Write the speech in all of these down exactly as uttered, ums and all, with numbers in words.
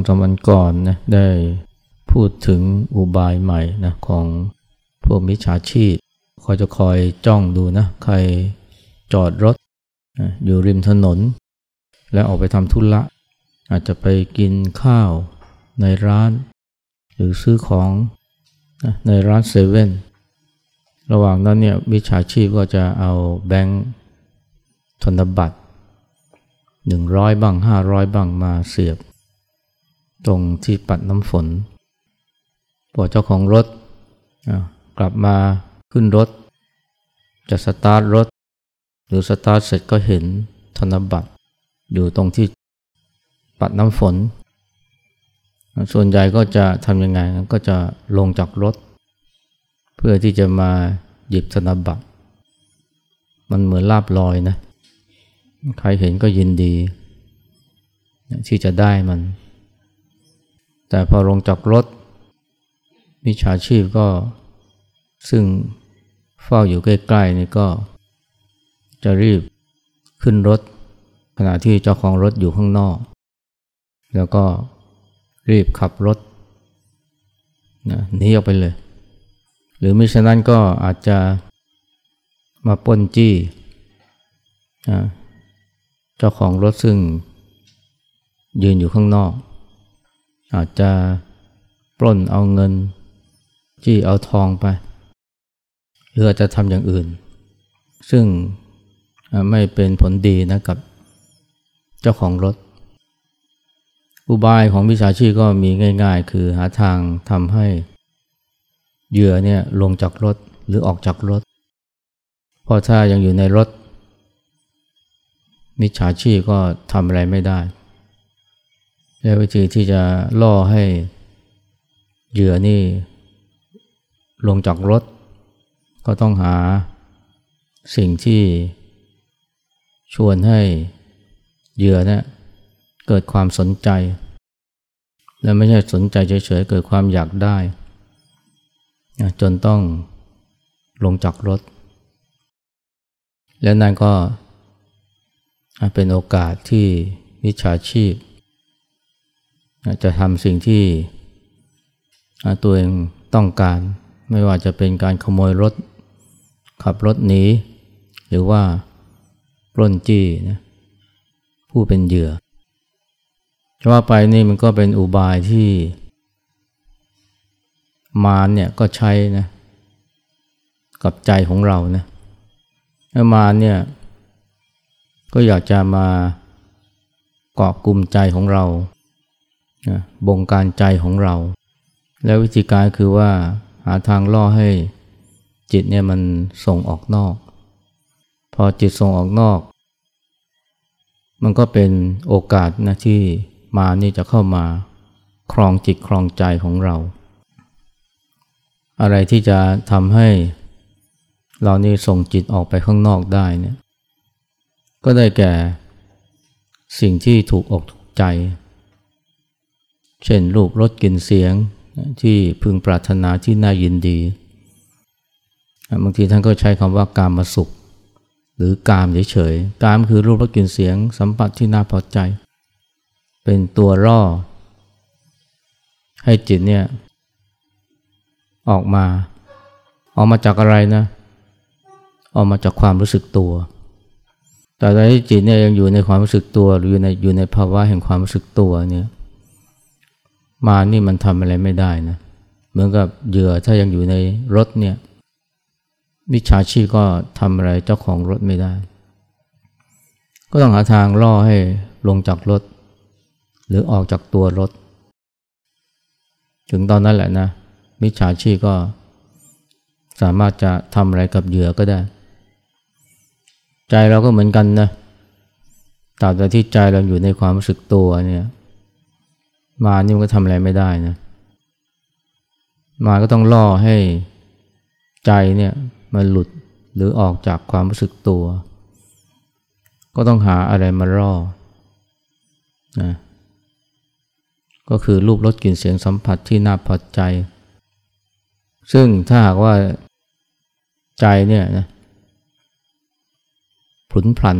องสามวันก่อนนะได้พูดถึงอุบายใหม่นะของพวกมิจฉาชีพเขาจะคอยจ้องดูนะใครจอดรถอยู่ริมถนนแล้วออกไปทำธุระอาจจะไปกินข้าวในร้านหรือซื้อของในร้านเซเว่นระหว่างนั้นเนี่ยมิจฉาชีพก็จะเอาแบงค์ธนบัตรหนึ่งร้อยบ้างห้าร้อยบ้างมาเสียบตรงที่ปัดน้ำฝนพอเจ้าของรถกลับมาขึ้นรถจะสตาร์ทรถหรือสตาร์ทเสร็จก็เห็นธนบัตรอยู่ตรงที่ปัดน้ำฝนส่วนใหญ่ก็จะทำยังไงก็จะลงจากรถเพื่อที่จะมาหยิบธนบัตรมันเหมือนลาภลอยนะใครเห็นก็ยินดีที่จะได้มันแต่พอลงจากรถมิจฉาชีพก็ซึ่งเฝ้าอยู่ใกล้ๆนี่ก็จะรีบขึ้นรถขณะที่เจ้าของรถอยู่ข้างนอกแล้วก็รีบขับรถนะหนีออกไปเลยหรือมิฉะนั้นก็อาจจะมาปล้นจี้นะเจ้าของรถซึ่งยืนอยู่ข้างนอกอาจจะปล้นเอาเงินจี้เอาทองไปหรืออาจจะทำอย่างอื่นซึ่งไม่เป็นผลดีนะกับเจ้าของรถอุบายของมิจฉาชีพก็มีง่ายๆคือหาทางทำให้เหยื่อเนี่ยลงจากรถหรือออกจากรถเพราะถ้ายังอยู่ในรถมิจฉาชีพก็ทำอะไรไม่ได้และวิธีที่จะล่อให้เหยื่อนี่ลงจากรถก็ต้องหาสิ่งที่ชวนให้เหยื่อเนี่ยเกิดความสนใจและไม่ใช่สนใจเฉยๆเกิดความอยากได้จนต้องลงจากรถและนั่นก็เป็นโอกาสที่มิจฉาชีพจะทำสิ่งที่ตัวเองต้องการไม่ว่าจะเป็นการขโมยรถขับรถหนีหรือว่าปล้นจี้นะผู้เป็นเหยื่อจะว่าไปนี่มันก็เป็นอุบายที่มารเนี่ยก็ใช้นะกับใจของเรานะมารเนี่ยก็อยากจะมาเกาะกลุ่มใจของเรานะบงการใจของเราและวิธีการคือว่าหาทางล่อให้จิตเนี่ยมันส่งออกนอกพอจิตส่งออกนอกมันก็เป็นโอกาสนะที่มานี่จะเข้ามาครองจิตครองใจของเราอะไรที่จะทำให้เรานี่ส่งจิตออกไปข้างนอกได้เนี่ยก็ได้แก่สิ่งที่ถูกอกถูกใจเช่นรูปรสกลิ่นเสียงที่พึงปรารถนาที่น่ายินดีบางทีท่านก็ใช้คำว่ากามสุขหรือกามเฉยๆกามคือรูปรสกลิ่นเสียงสัมผัสที่น่าพอใจเป็นตัวล่อให้จิตเนี่ยออกมาออกมาจากอะไรนะออกมาจากความรู้สึกตัวแต่ถ้าจิตเนี่ยยังอยู่ในความรู้สึกตัวหรืออยู่ในอยู่ในภาวะแห่งความรู้สึกตัวเนี่ยมานี่มันทำอะไรไม่ได้นะเหมือนกับเหยื่อถ้ายังอยู่ในรถเนี่ยมิจฉาชีพก็ทำอะไรเจ้าของรถไม่ได้ก็ต้องหาทางล่อให้ลงจากรถหรือออกจากตัวรถถึงตอนนั้นแหละนะมิจฉาชีพก็สามารถจะทำอะไรกับเหยื่อก็ได้ใจเราก็เหมือนกันนะตราบใดที่ใจเราอยู่ในความรู้สึกตัวเนี่ยมานี่มันก็ทำอะไรไม่ได้นะมาก็ต้องล่อให้ใจเนี่ยมันหลุดหรือออกจากความรู้สึกตัวก็ต้องหาอะไรมาล่อนะก็คือรูปรสกลิ่นเสียงสัมผัสที่น่าพอใจซึ่งถ้าหากว่าใจเนี่ยนะผลุนพลัน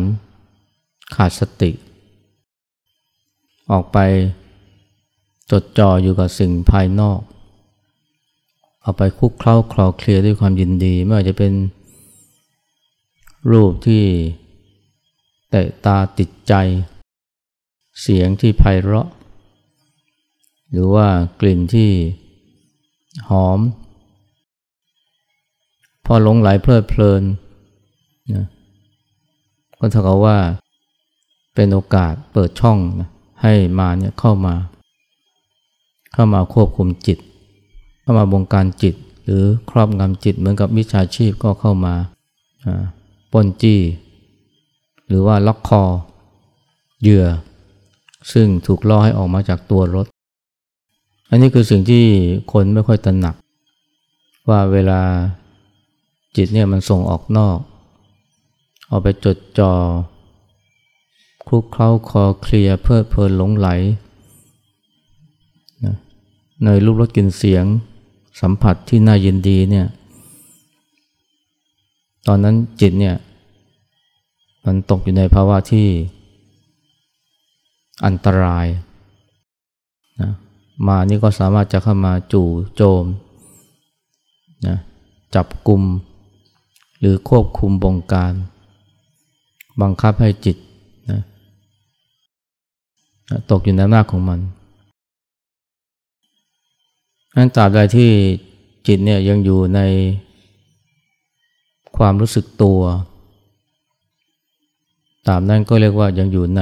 ขาดสติออกไป จดจ่ออยู่กับสิ่งภายนอกเอาไปคลุกเคล้าคลอเคลียด้วยความยินดีไม่ว่าจะเป็นรูปที่เตะตาติดใจเสียงที่ไพเราะหรือว่ากลิ่นที่หอมพอหลงไหลเพลิดเพลินนะก็เท่ากับว่าเป็นโอกาสเปิดช่องนะให้มาเนี่ยเข้ามาเข้ามาควบคุมจิตเข้ามาบงการจิตหรือครอบงำจิตเหมือนกับมิจฉาชีพก็เข้ามาปล้นจี้หรือว่าล็อกคอเหยื่อซึ่งถูกล่อให้ออกมาจากตัวรถอันนี้คือสิ่งที่คนไม่ค่อยตระหนักว่าเวลาจิตเนี่ยมันส่งออกนอกเอาไปจดจ่อคลุกเคล้าคอเคลียเพลิดเพลินหลงไหลนะในรูปรสกลิ่นเสียงสัมผัสที่น่ายินดีเนี่ยตอนนั้นจิตเนี่ยมันตกอยู่ในภาวะที่อันตรายนะมานี่ก็สามารถจะเข้ามาจู่โจมนะจับกุมหรือควบคุมบงการบังคับให้จิตนะตกอยู่ในอำนาจของมันงั้นตราบใดที่จิตเนี่ยยังอยู่ในความรู้สึกตัวตามนั้นก็เรียกว่ายังอยู่ใน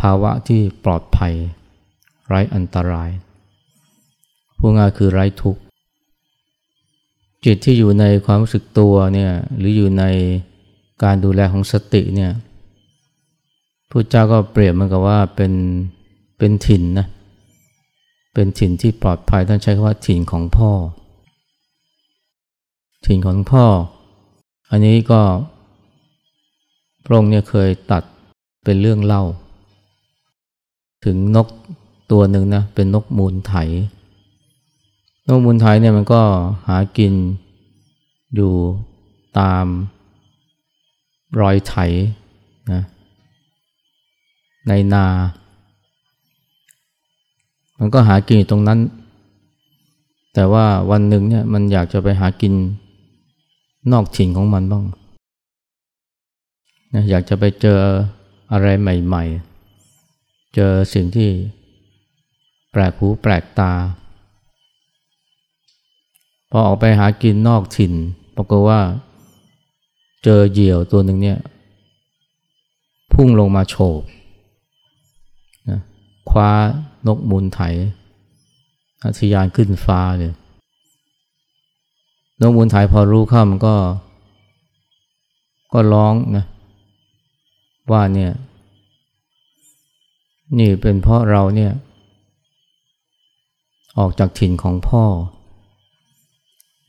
ภาวะที่ปลอดภัยไร้อันตรายพูดง่ายคือไร้ทุกข์จิตที่อยู่ในความรู้สึกตัวเนี่ยหรืออยู่ในการดูแลของสติเนี่ยพุทธเจ้าก็เปรียบเหมือนกับว่าเป็นเป็นถิ่นนะเป็นถิ่นที่ปลอดภัยท่านใช้คำว่าถิ่นของพ่อถิ่นของพ่ออันนี้ก็พระองค์เนี่ยเคยตัดเป็นเรื่องเล่าถึงนกตัวหนึ่งนะเป็นนกมูลไถนกมูลไถเนี่ยมันก็หากินอยู่ตามรอยไถนะในนามันก็หากินอยู่ตรงนั้นแต่ว่าวันหนึ่งเนี่ยมันอยากจะไปหากินนอกถิ่นของมันบ้างนะอยากจะไปเจออะไรใหม่ๆเจอสิ่งที่แปลกหูแปลกตาพอออกไปหากินนอกถิ่นปรากฏว่าเจอเหยี่ยวตัวหนึ่งเนี่ยพุ่งลงมาโฉบนะคว้านกมูลไถทะยานขึ้นฟ้าเลยนกมูลไถพอรู้เข้ามันก็ก็ร้องนะว่าเนี่ยนี่เป็นเพราะเราเนี่ยออกจากถิ่นของพ่อ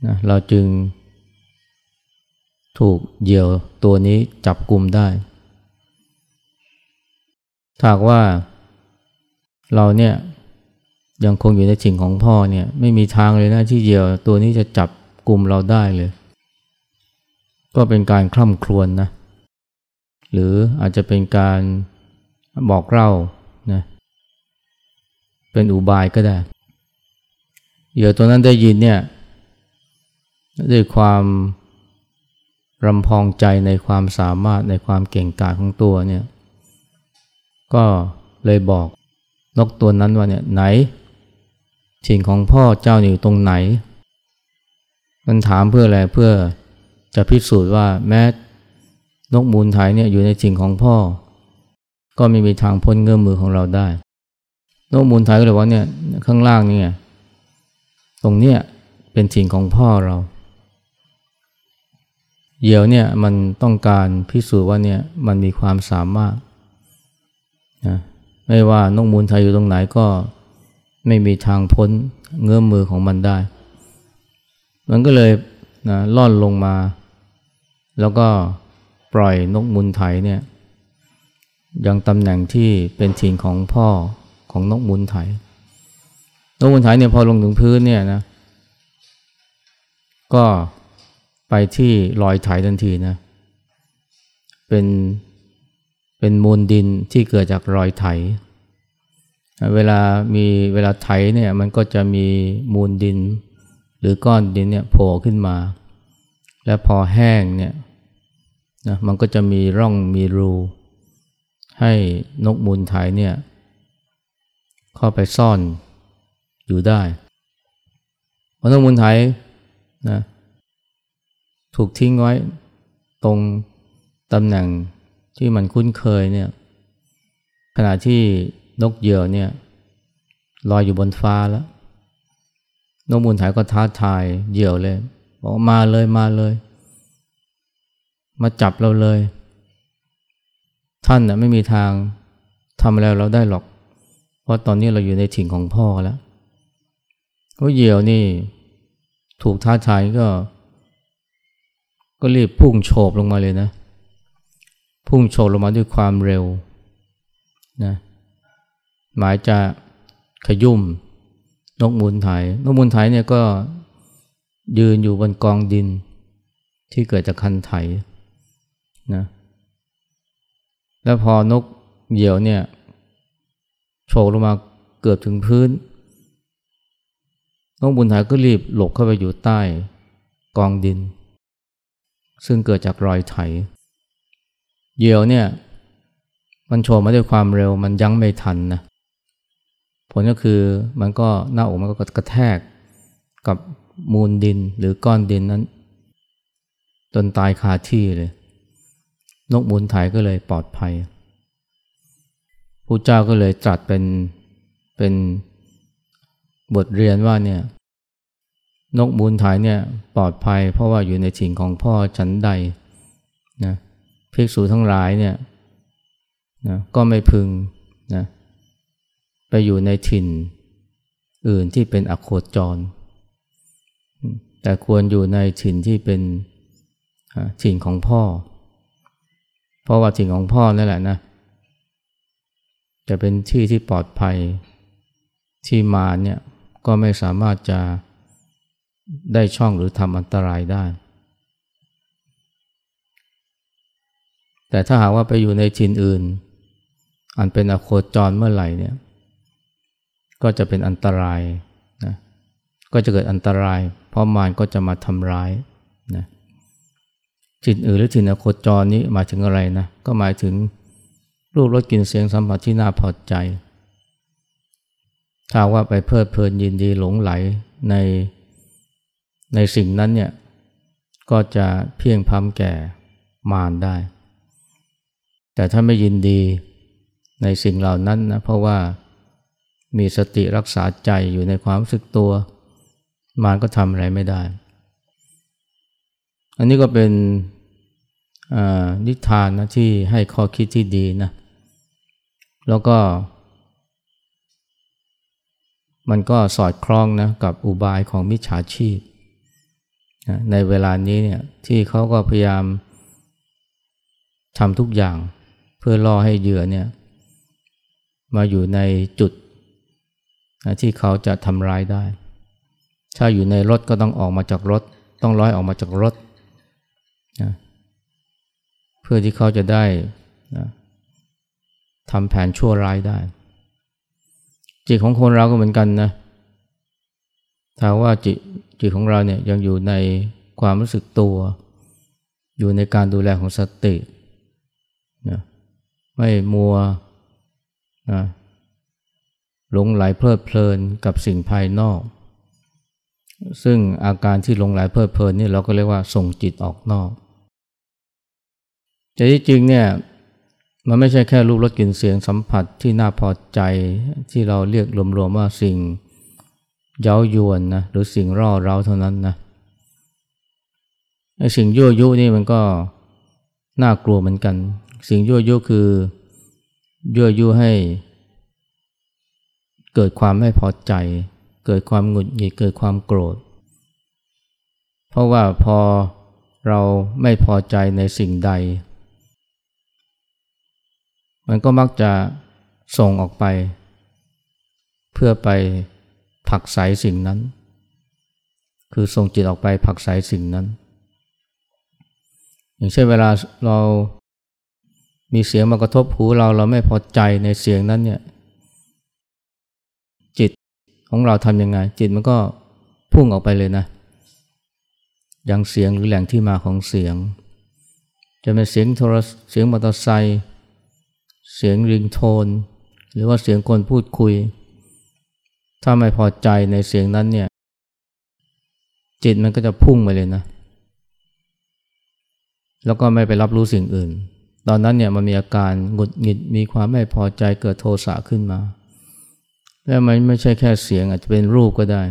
นะเราจึงถูกเหยี่ยวตัวนี้จับกุมได้ถ้าว่าเราเนี่ยยังคงอยู่ในถิ่นของพ่อเนี่ยไม่มีทางเลยนะที่เหยี่ยวตัวนี้จะจับกุมเราได้เลยก็เป็นการคร่ำครวญนะหรืออาจจะเป็นการบอกเล่านะเป็นอุบายก็ได้เหยื่อตัวนั้นได้ยินเนี่ยด้วยความรำพองใจในความสามารถในความเก่งกาจของตัวเนี่ยก็เลยบอกนกตัวนั้นว่าเนี่ยไหนถิ่นของพ่อเจ้าอยู่ตรงไหนมันถามเพื่ออะไรเพื่อจะพิสูจน์ว่าแม้นกมูลไถเนี่ยอยู่ในถิ่นของพ่อก็ไม่มีทางพ้นเงื้อมมือของเราได้นกมูลไถก็เลยว่าเนี่ยข้างล่างเนี่ยตรงเนี้ยเป็นถิ่นของพ่อเราเหยี่ยวเนี่ยมันต้องการพิสูจน์ว่าเนี่ยมันมีความสามารถนะไม่ว่านกมูลไถอยู่ตรงไหนก็ไม่มีทางพ้นเงื้อมมือของมันได้มันก็เลยนะล่อนลงมาแล้วก็ปล่อยนกมูลไถเนี่ยยังตำแหน่งที่เป็นถิ่นของพ่อของนกมูลไถนกมูลไถเนี่ยพอลงถึงพื้นเนี่ยนะก็ไปที่รอยไถทันทีนะเป็นเป็นมูลดินที่เกิดจากรอยไถ เวลามีเวลาไถเนี่ยมันก็จะมีมูลดินหรือก้อนดินเนี่ยโผล่ขึ้นมาและพอแห้งเนี่ยนะมันก็จะมีร่องมีรูให้นกมูลไถเนี่ยเข้าไปซ่อนอยู่ได้เพราะนกมูลไถนะถูกทิ้งไว้ตรงตำแหน่งที่มันคุ้นเคยเนี่ยขณะที่นกเหยี่ยวเนี่ยลอยอยู่บนฟ้าแล้วนกมูลไถก็ท้าทายเหยี่ยวเลยบอกมาเลยมาเลยมาจับเราเลยท่านน่ะไม่มีทางทำอะไรเราได้หรอกเพราะตอนนี้เราอยู่ในถิ่นของพ่อแล้วก็เหยี่ยวนี่ถูกท้าทายก็ก็รีบพุ่งโฉบลงมาเลยนะพุ่งโฉบลงมาด้วยความเร็วนะหมายจะขยุ่มนกมูลไถนกมูลไถเนี่ยก็ยืนอยู่บนกองดินที่เกิดจากคันไถนะแล้วพอนกเหยี่ยวเนี่ยโฉบลงมาเกือบถึงพื้นนกมูลไถก็รีบหลบเข้าไปอยู่ใต้กองดินซึ่งเกิดจากรอยไถเหยี่ยวเนี่ยมันโฉบมาด้วยความเร็วมันยั้งไม่ทันนะผลก็คือมันก็หน้าอกมันก็กระแทกกับมูลดินหรือก้อนดินนั้นจนตายคาที่เลยนกมูลไถก็เลยปลอดภัยพุทธเจ้าก็เลยตรัสเป็นเป็นบทเรียนว่าเนี่ยนกมูลไถเนี่ยปลอดภัยเพราะว่าอยู่ในถิ่นของพ่อฉันใดนะภิกษุทั้งหลายเนี่ยนะก็ไม่พึงนะไปอยู่ในถิ่นอื่นที่เป็นอโคจรแต่ควรอยู่ในถิ่นที่เป็นถิ่นของพ่อเพราะว่าถิ่นของพ่อนั่นแหละนะจะเป็นที่ที่ปลอดภัยที่มารเนี่ยก็ไม่สามารถจะได้ช่องหรือทำอันตรายได้แต่ถ้าหากว่าไปอยู่ในถิ่นอื่นอันเป็นอโคจรเมื่อไหร่เนี่ยก็จะเป็นอันตรายนะก็จะเกิดอันตรายเพราะมารก็จะมาทำร้ายนะถิ่นอื่นหรือถิ่นอโคจรนี้หมายถึงอะไรนะก็หมายถึงรูปรสกลิ่นเสียงสัมผัสที่น่าพอใจถ้าว่าไปเพลิดเพลินยินดีหลงไหลในในสิ่งนั้นเนี่ยก็จะเพียงพำแก่มารได้แต่ถ้าไม่ยินดีในสิ่งเหล่านั้นนะเพราะว่ามีสติรักษาใจอยู่ในความรู้สึกตัวมารก็ทำอะไรไม่ได้อันนี้ก็เป็นนิทานนะที่ให้ข้อคิดที่ดีนะแล้วก็มันก็สอดคล้องนะกับอุบายของมิจฉาชีพนะในเวลานี้เนี่ยที่เขาก็พยายามทำทุกอย่างเพื่อล่อให้เหยื่อเนี่ยมาอยู่ในจุดนะที่เขาจะทำร้ายได้ถ้าอยู่ในรถก็ต้องออกมาจากรถต้องลอยออกมาจากรถนะเพื่อที่เขาจะได้นะทำแผนชั่วร้ายได้จิตของคนเราก็เหมือนกันนะถ้าว่าจิตจิตของเราเนี่ยยังอยู่ในความรู้สึกตัวอยู่ในการดูแลของสตินะไม่มัวนะหลงไหลเพลิดเพลินกับสิ่งภายนอกซึ่งอาการที่หลงไหลเพลิดเพลินนี่เราก็เรียกว่าส่งจิตออกนอกแต่ที่จริงเนี่ยมันไม่ใช่แค่รูปรสกลิ่นเสียงสัมผัสที่น่าพอใจที่เราเรียกรวมๆว่าสิ่งเย้ายวนนะหรือสิ่งร่อเร้าเท่านั้นนะไอ้สิ่งยั่วยุนี่มันก็น่ากลัวเหมือนกันสิ่งยั่วยุคือยั่วยุให้เกิดความไม่พอใจเกิดความหงุดหงิดเกิดความโกรธเพราะว่าพอเราไม่พอใจในสิ่งใดมันก็มักจะส่งออกไปเพื่อไปผลักไสสิ่งนั้นคือส่งจิตออกไปผลักไสสิ่งนั้นอย่างเช่นเวลาเรามีเสียงมากระทบหูเราเราไม่พอใจในเสียงนั้นเนี่ย ของเราทำยังไงจิตมันก็พุ่งออกไปเลยนะอย่างเสียงหรือแหล่งที่มาของเสียงจะเป็นเสียงโทรศัพท์เสียงมอเตอร์ไซค์เสียงริงโทนหรือว่าเสียงคนพูดคุยถ้าไม่พอใจในเสียงนั้นเนี่ยจิตมันก็จะพุ่งไปเลยนะแล้วก็ไม่ไปรับรู้สิ่งอื่นตอนนั้นเนี่ยมันมีอาการหงุดหงิดมีความไม่พอใจเกิดโทสะขึ้นมาแล้วมันไม่ใช่แค่เสียงอาจจะเป็นรูปก็ได้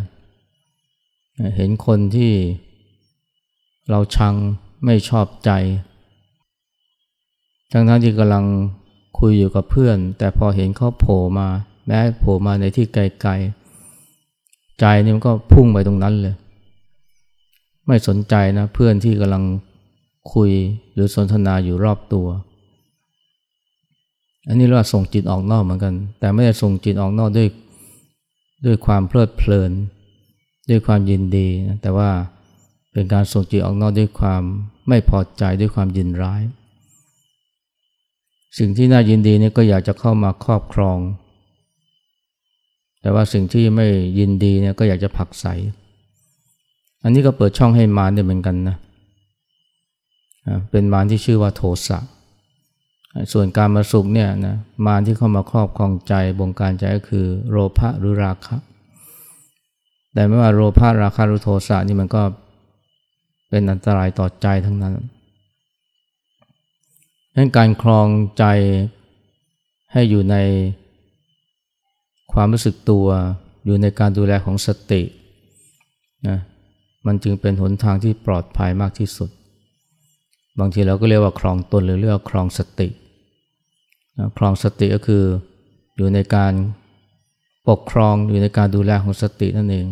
เห็นคนที่เราชังไม่ชอบใจทั้งนั้นที่กำลังคุยอยู่กับเพื่อนแต่พอเห็นเขาโผล่มาแม้โผล่มาในที่ไกลๆใจนี่มันก็พุ่งไปตรงนั้นเลยไม่สนใจนะเพื่อนที่กำลังคุยหรือสนทนาอยู่รอบตัวอันนี้เราส่งจิตออกนอกเหมือนกันแต่ไม่ได้ส่งจิตออกนอกด้วยด้วยความเพลิดเพลินด้วยความยินดีนะแต่ว่าเป็นการส่งจิตออกนอกด้วยความไม่พอใจด้วยความยินร้ายสิ่งที่น่ายินดีนี่ก็อยากจะเข้ามาครอบครองแต่ว่าสิ่งที่ไม่ยินดีเนี่ยก็อยากจะผลักไสอันนี้ก็เปิดช่องให้มารได้เหมือนกันนะเป็นมารที่ชื่อว่าโทสะส่วนการมาสุขเนี่ยนะมารที่เข้ามาครอบครองใจบงการใจก็คือโลภะหรือราคะแต่ไม่ว่าโลภะราคะหรือโทสะนี่มันก็เป็นอันตรายต่อใจทั้งนั้นงั้นการครองใจให้อยู่ในความรู้สึกตัวอยู่ในการดูแลของสตินะมันจึงเป็นหนทางที่ปลอดภัยมากที่สุดบางทีเราก็เรียกว่าครองตนหรือเรียกว่าครองสตินะครองสติก็คืออยู่ในการปกครองอยู่ในการดูแลของสตินั่นเอง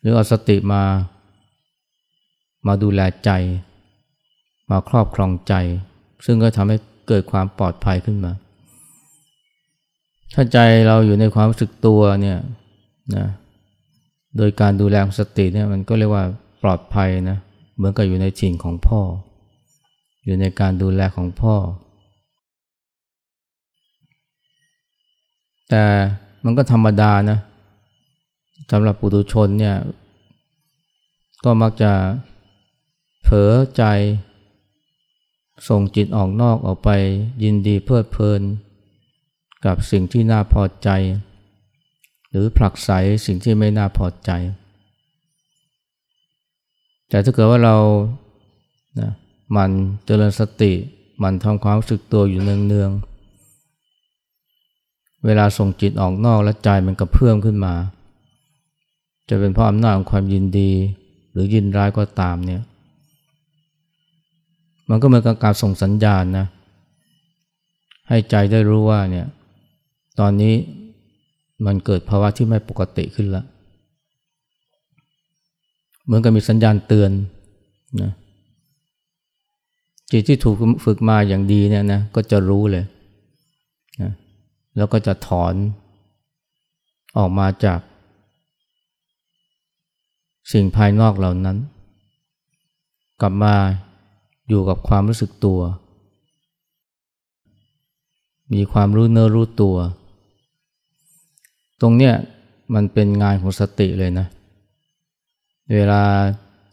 หรือเอาสติมามาดูแลใจมาครอบครองใจซึ่งก็ทำให้เกิดความปลอดภัยขึ้นมาถ้าใจเราอยู่ในความรู้สึกตัวเนี่ยนะโดยการดูแลของสติเนี่ยมันก็เรียกว่าปลอดภัยนะเหมือนกับอยู่ในถิ่นของพ่ออยู่ในการดูแลของพ่อแต่มันก็ธรรมดานะสำหรับปุถุชนเนี่ยก็มักจะเผลอใจส่งจิตออกนอกออกไปยินดีเพลิดเพลินกับสิ่งที่น่าพอใจหรือผลักไสสิ่งที่ไม่น่าพอใจแต่ถ้าเกิดว่าเรานะมันเจริญสติมันทำความรู้สึกตัวอยู่เนืองๆเวลาส่งจิตออกนอกและใจมันกระเพื่อมขึ้นมาจะเป็นเพราะอำนาจของความยินดีหรือยินร้ายก็ตามเนี่ยมันก็เหมือนกับการส่งสัญญาณนะให้ใจได้รู้ว่าเนี่ยตอนนี้มันเกิดภาวะที่ไม่ปกติขึ้นละเหมือนกับมีสัญญาณเตือนนะจิตที่ถูกฝึกมาอย่างดีเนี่ยนะก็จะรู้เลยนะแล้วก็จะถอนออกมาจากสิ่งภายนอกเหล่านั้นกลับมาอยู่กับความรู้สึกตัวมีความรู้เนื้อรู้ตัวตรงเนี้ยมันเป็นงานของสติเลยนะเวลา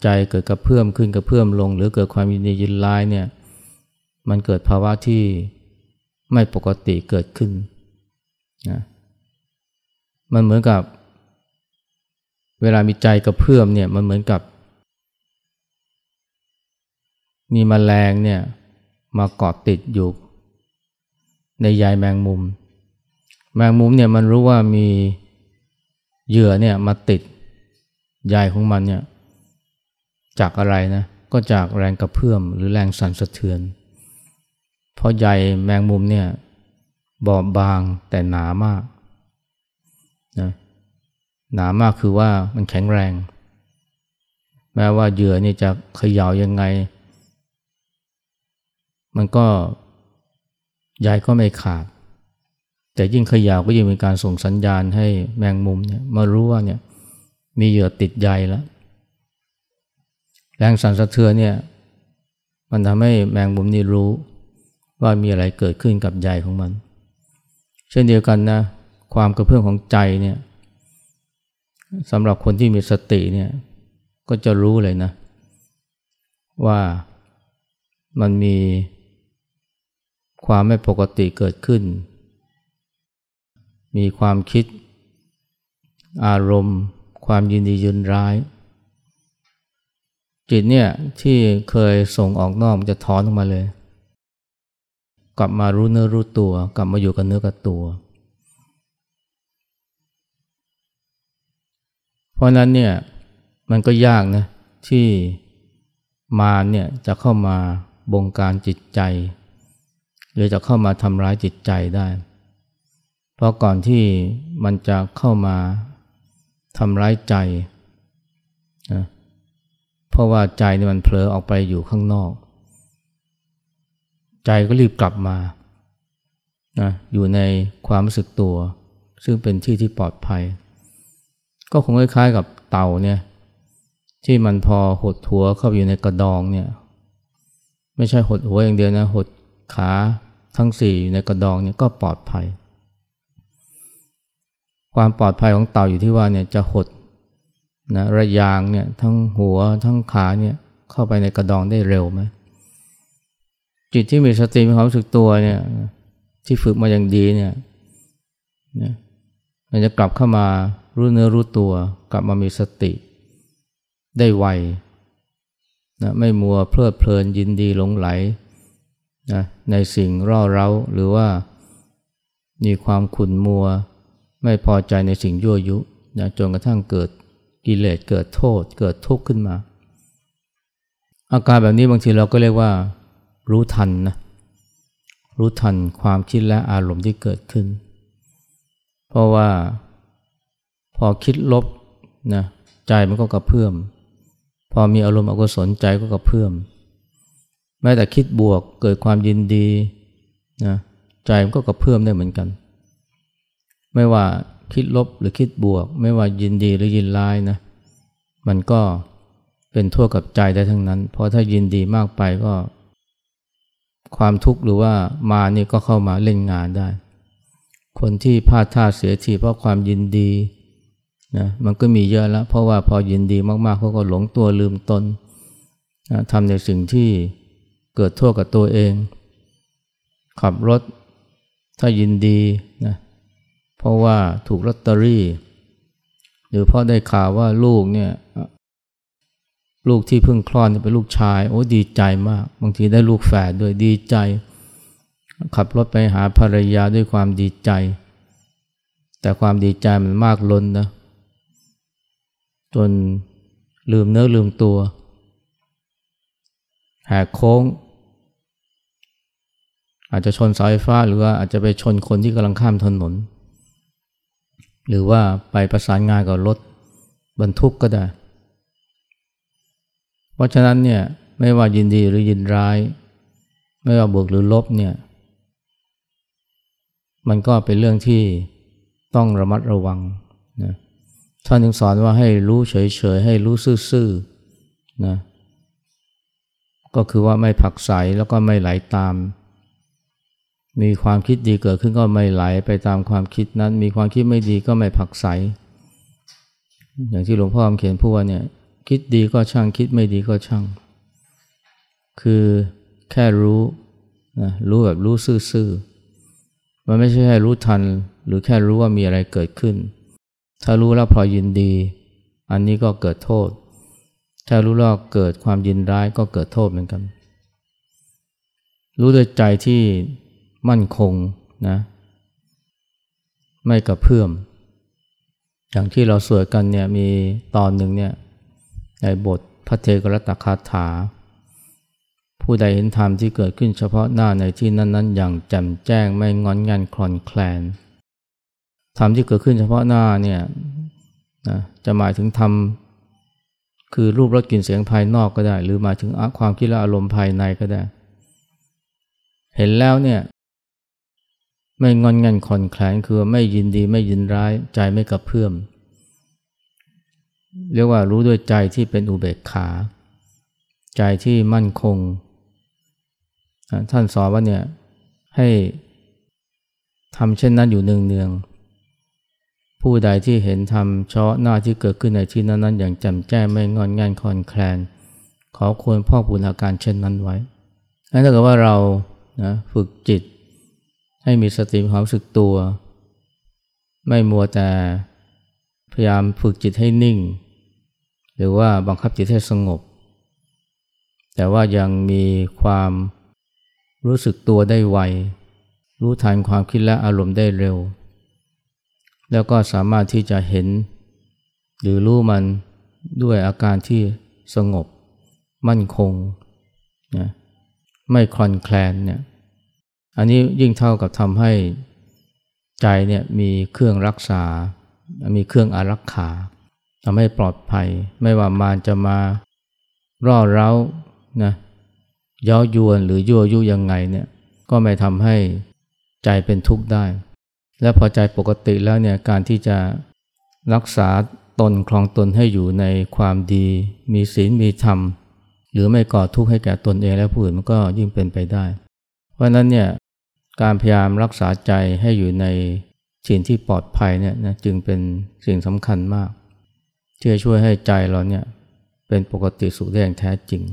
ใจเกิดกระเพื่อมขึ้นกระเพื่อมลงหรือเกิดความยินดียินร้ายเนี่ยมันเกิดภาวะที่ไม่ปกติเกิดขึ้นนะมันเหมือนกับเวลามีใจกระเพื่อมเนี่ยมันเหมือนกับมีแมลงเนี่ยมาเกาะติดอยู่ในใยแมงมุมแมงมุมเนี่ยมันรู้ว่ามีเหยื่อเนี่ยมาติดใยของมันเนี่ยจากอะไรนะก็จากแรงกระเพื่อมหรือแรงสั่นสะเทือนเพราะใยแมงมุมเนี่ยบอบบางแต่หนามากนะหนามากคือว่ามันแข็งแรงแม้ว่าเหยื่อนี่จะเขย่ายังไงมันก็ใยก็ไม่ขาดแต่ยิ่งเขย่าก็ยิ่งเป็นการส่งสัญญาณให้แมงมุมเนี่ยมารู้ว่าเนี่ยมีเหยื่อติดใยแล้วแรงสั่นสะเทือนเนี่ยมันทำให้แมงมุมนี่รู้ว่ามีอะไรเกิดขึ้นกับใยของมันเช่นเดียวกันนะความกระเพื่อมของใจเนี่ย สำหรับคนที่มีสติเนี่ยก็จะรู้เลยนะว่ามันมีความไม่ปกติเกิดขึ้นมีความคิดอารมณ์ความยินดียินร้ายจิตเนี่ยที่เคยส่งออกนอกมันจะถอนออกมาเลยกลับมารู้เนื้อรู้ตัวกลับมาอยู่กับเนื้อกับตัวเพราะนั้นเนี่ยมันก็ยากนะที่มารเนี่ยจะเข้ามาบงการจิตใจหรือจะเข้ามาทำร้ายจิตใจได้เพราะก่อนที่มันจะเข้ามาทำร้ายใจนะเพราะว่าใจเนี่ยมันเผลอออกไปอยู่ข้างนอกใจก็รีบกลับมานะอยู่ในความรู้สึกตัวซึ่งเป็นที่ที่ปลอดภัยก็คงคล้ายๆกับเต่าเนี่ยที่มันพอหดหัวเข้าอยู่ในกระดองเนี่ยไม่ใช่หดหัวอย่างเดียวนะหดขาทั้งสี่อยู่ในกระดองเนี่ยก็ปลอดภัยความปลอดภัยของเต่าอยู่ที่ว่าเนี่ยจะหดนะระยางเนี่ยทั้งหัวทั้งขาเนี่ยเข้าไปในกระดองได้เร็วไหมจิตที่มีสติมีความรู้สึกตัวเนี่ยที่ฝึกมาอย่างดีเนี่ยนะมันจะกลับเข้ามารู้เนื้อรู้ตัวกลับมามีสติได้ไวนะไม่มัวเพลิดเพลินยินดีหลงไหลนะในสิ่งร่อเร้าหรือว่ามีความขุ่นมัวไม่พอใจในสิ่งยั่วยุนะจนกระทั่งเกิดกิเลสเกิดโทษเกิดทุกข์ขึ้นมาอาการแบบนี้บางทีเราก็เรียกว่ารู้ทันนะรู้ทันความคิดและอารมณ์ที่เกิดขึ้นเพราะว่าพอคิดลบนะใจมันก็กระเพื่อมพอมีอารมณ์อกุศลใจก็กระเพื่อมแม้แต่คิดบวกเกิดความยินดีนะใจมันก็กระเพื่อมได้เหมือนกันไม่ว่าคิดลบหรือคิดบวกไม่ว่ายินดีหรือยินร้ายนะมันก็เป็นโทษกับใจได้ทั้งนั้นเพราะถ้ายินดีมากไปก็ความทุกข์หรือว่ามานี่ก็เข้ามาเล่นงานได้คนที่พลาดท่าเสียทีเพราะความยินดีนะมันก็มีเยอะแล้วเพราะว่าพอยินดีมากๆเขาก็หลงตัวลืมตนนะทำในสิ่งที่เกิดโทษกับตัวเองขับรถถ้ายินดีนะเพราะว่าถูกลอตเตอรี่หรือเพราะได้ข่าวว่าลูกเนี่ยลูกที่เพิ่งคลอดเป็นลูกชายโอ้ดีใจมากบางทีได้ลูกแฝดด้วยดีใจขับรถไปหาภรรยาด้วยความดีใจแต่ความดีใจมันมากล้นนะจนลืมเนื้อลืมตัวแหกโค้งอาจจะชนเสาไฟฟ้าหรือว่าอาจจะไปชนคนที่กำลังข้ามถนนหรือว่าไปประสานงานกับรถบรรทุกก็ได้เพราะฉะนั้นเนี่ยไม่ว่ายินดีหรือยินร้ายไม่ว่าบวกหรือลบเนี่ยมันก็เป็นเรื่องที่ต้องระมัดระวังนะท่านจึงสอนว่าให้รู้เฉยๆให้รู้ซื่อๆนะก็คือว่าไม่ผักใสแล้วก็ไม่ไหลตามมีความคิดดีเกิดขึ้นก็ไม่ไหลไปตามความคิดนั้นมีความคิดไม่ดีก็ไม่ผักใสอย่างที่หลวงพ่อเขียนพูดว่าเนี่ยคิดดีก็ช่างคิดไม่ดีก็ช่างคือแค่รู้นะรู้แบบรู้ซื่อๆมันไม่ใช่แค่รู้ทันหรือแค่รู้ว่ามีอะไรเกิดขึ้นถ้ารู้แล้วพอยินดีอันนี้ก็เกิดโทษถ้ารู้แล้วเกิดความยินร้ายก็เกิดโทษเหมือนกันรู้ด้วยใจที่มั่นคงนะไม่กระเพื่อมอย่างที่เราสวดกันเนี่ยมีตอนหนึ่งเนี่ยในบทพระเทกรัตคาถาผู้ใดเห็นธรรมที่เกิดขึ้นเฉพาะหน้าในที่นั้นๆอย่างแจ่มแจ้งไม่งอนงันคลอนแคลนธรรมที่เกิดขึ้นเฉพาะหน้าเนี่ยนะจะหมายถึงธรรมคือรูปรสกลิ่นเสียงภายนอกก็ได้หรือหมายถึงความคิดและอารมณ์ภายในก็ได้เห็นแล้วเนี่ยไม่งอนงันคลอนแคลนคือไม่ยินดีไม่ยินร้ายใจไม่กระเพื่อมเรียกว่ารู้ด้วยใจที่เป็นอุเบกขาใจที่มั่นคงท่านสอนว่าเนี่ยให้ทำเช่นนั้นอยู่เนือง ผู้ใดที่เห็นธรรมเฉพาะหน้าที่เกิดขึ้นในที่นั้นๆอย่างแจ่มแจ้งไม่งอนงันคลอนแคลนขอควรพ่อปูนอาการเช่นนั้นไว้นั่นถ้าเกิดว่าเรานะฝึกจิตให้มีสติความรู้สึกตัวไม่มัวแต่พยายามฝึกจิตให้นิ่งหรือว่าบังคับจิตให้สงบแต่ว่ายังมีความรู้สึกตัวได้ไวรู้ทันความคิดและอารมณ์ได้เร็วแล้วก็สามารถที่จะเห็นหรือรู้มันด้วยอาการที่สงบมั่นคงนะไม่คลอนแคลนเนี่ยอันนี้ยิ่งเท่ากับทำให้ใจเนี่ยมีเครื่องรักษามีเครื่องอารักขาทำให้ปลอดภัยไม่ว่ามารจะมาร่อเร้านะย้อยวนหรือยั่วยุยังไงเนี่ยก็ไม่ทำให้ใจเป็นทุกข์ได้และพอใจปกติแล้วเนี่ยการที่จะรักษาตนครองตนให้อยู่ในความดีมีศีลมีธรรมหรือไม่ก่อทุกข์ให้แก่ตนเองและผู้อื่นมันก็ยิ่งเป็นไปได้เพราะนั้นเนี่ยการพยายามรักษาใจให้อยู่ในสิ่งที่ปลอดภัยเนี่ยนะจึงเป็นสิ่งสำคัญมากที่จะช่วยให้ใจเราเนี่ยเป็นปกติสุขได้อย่างแท้จริง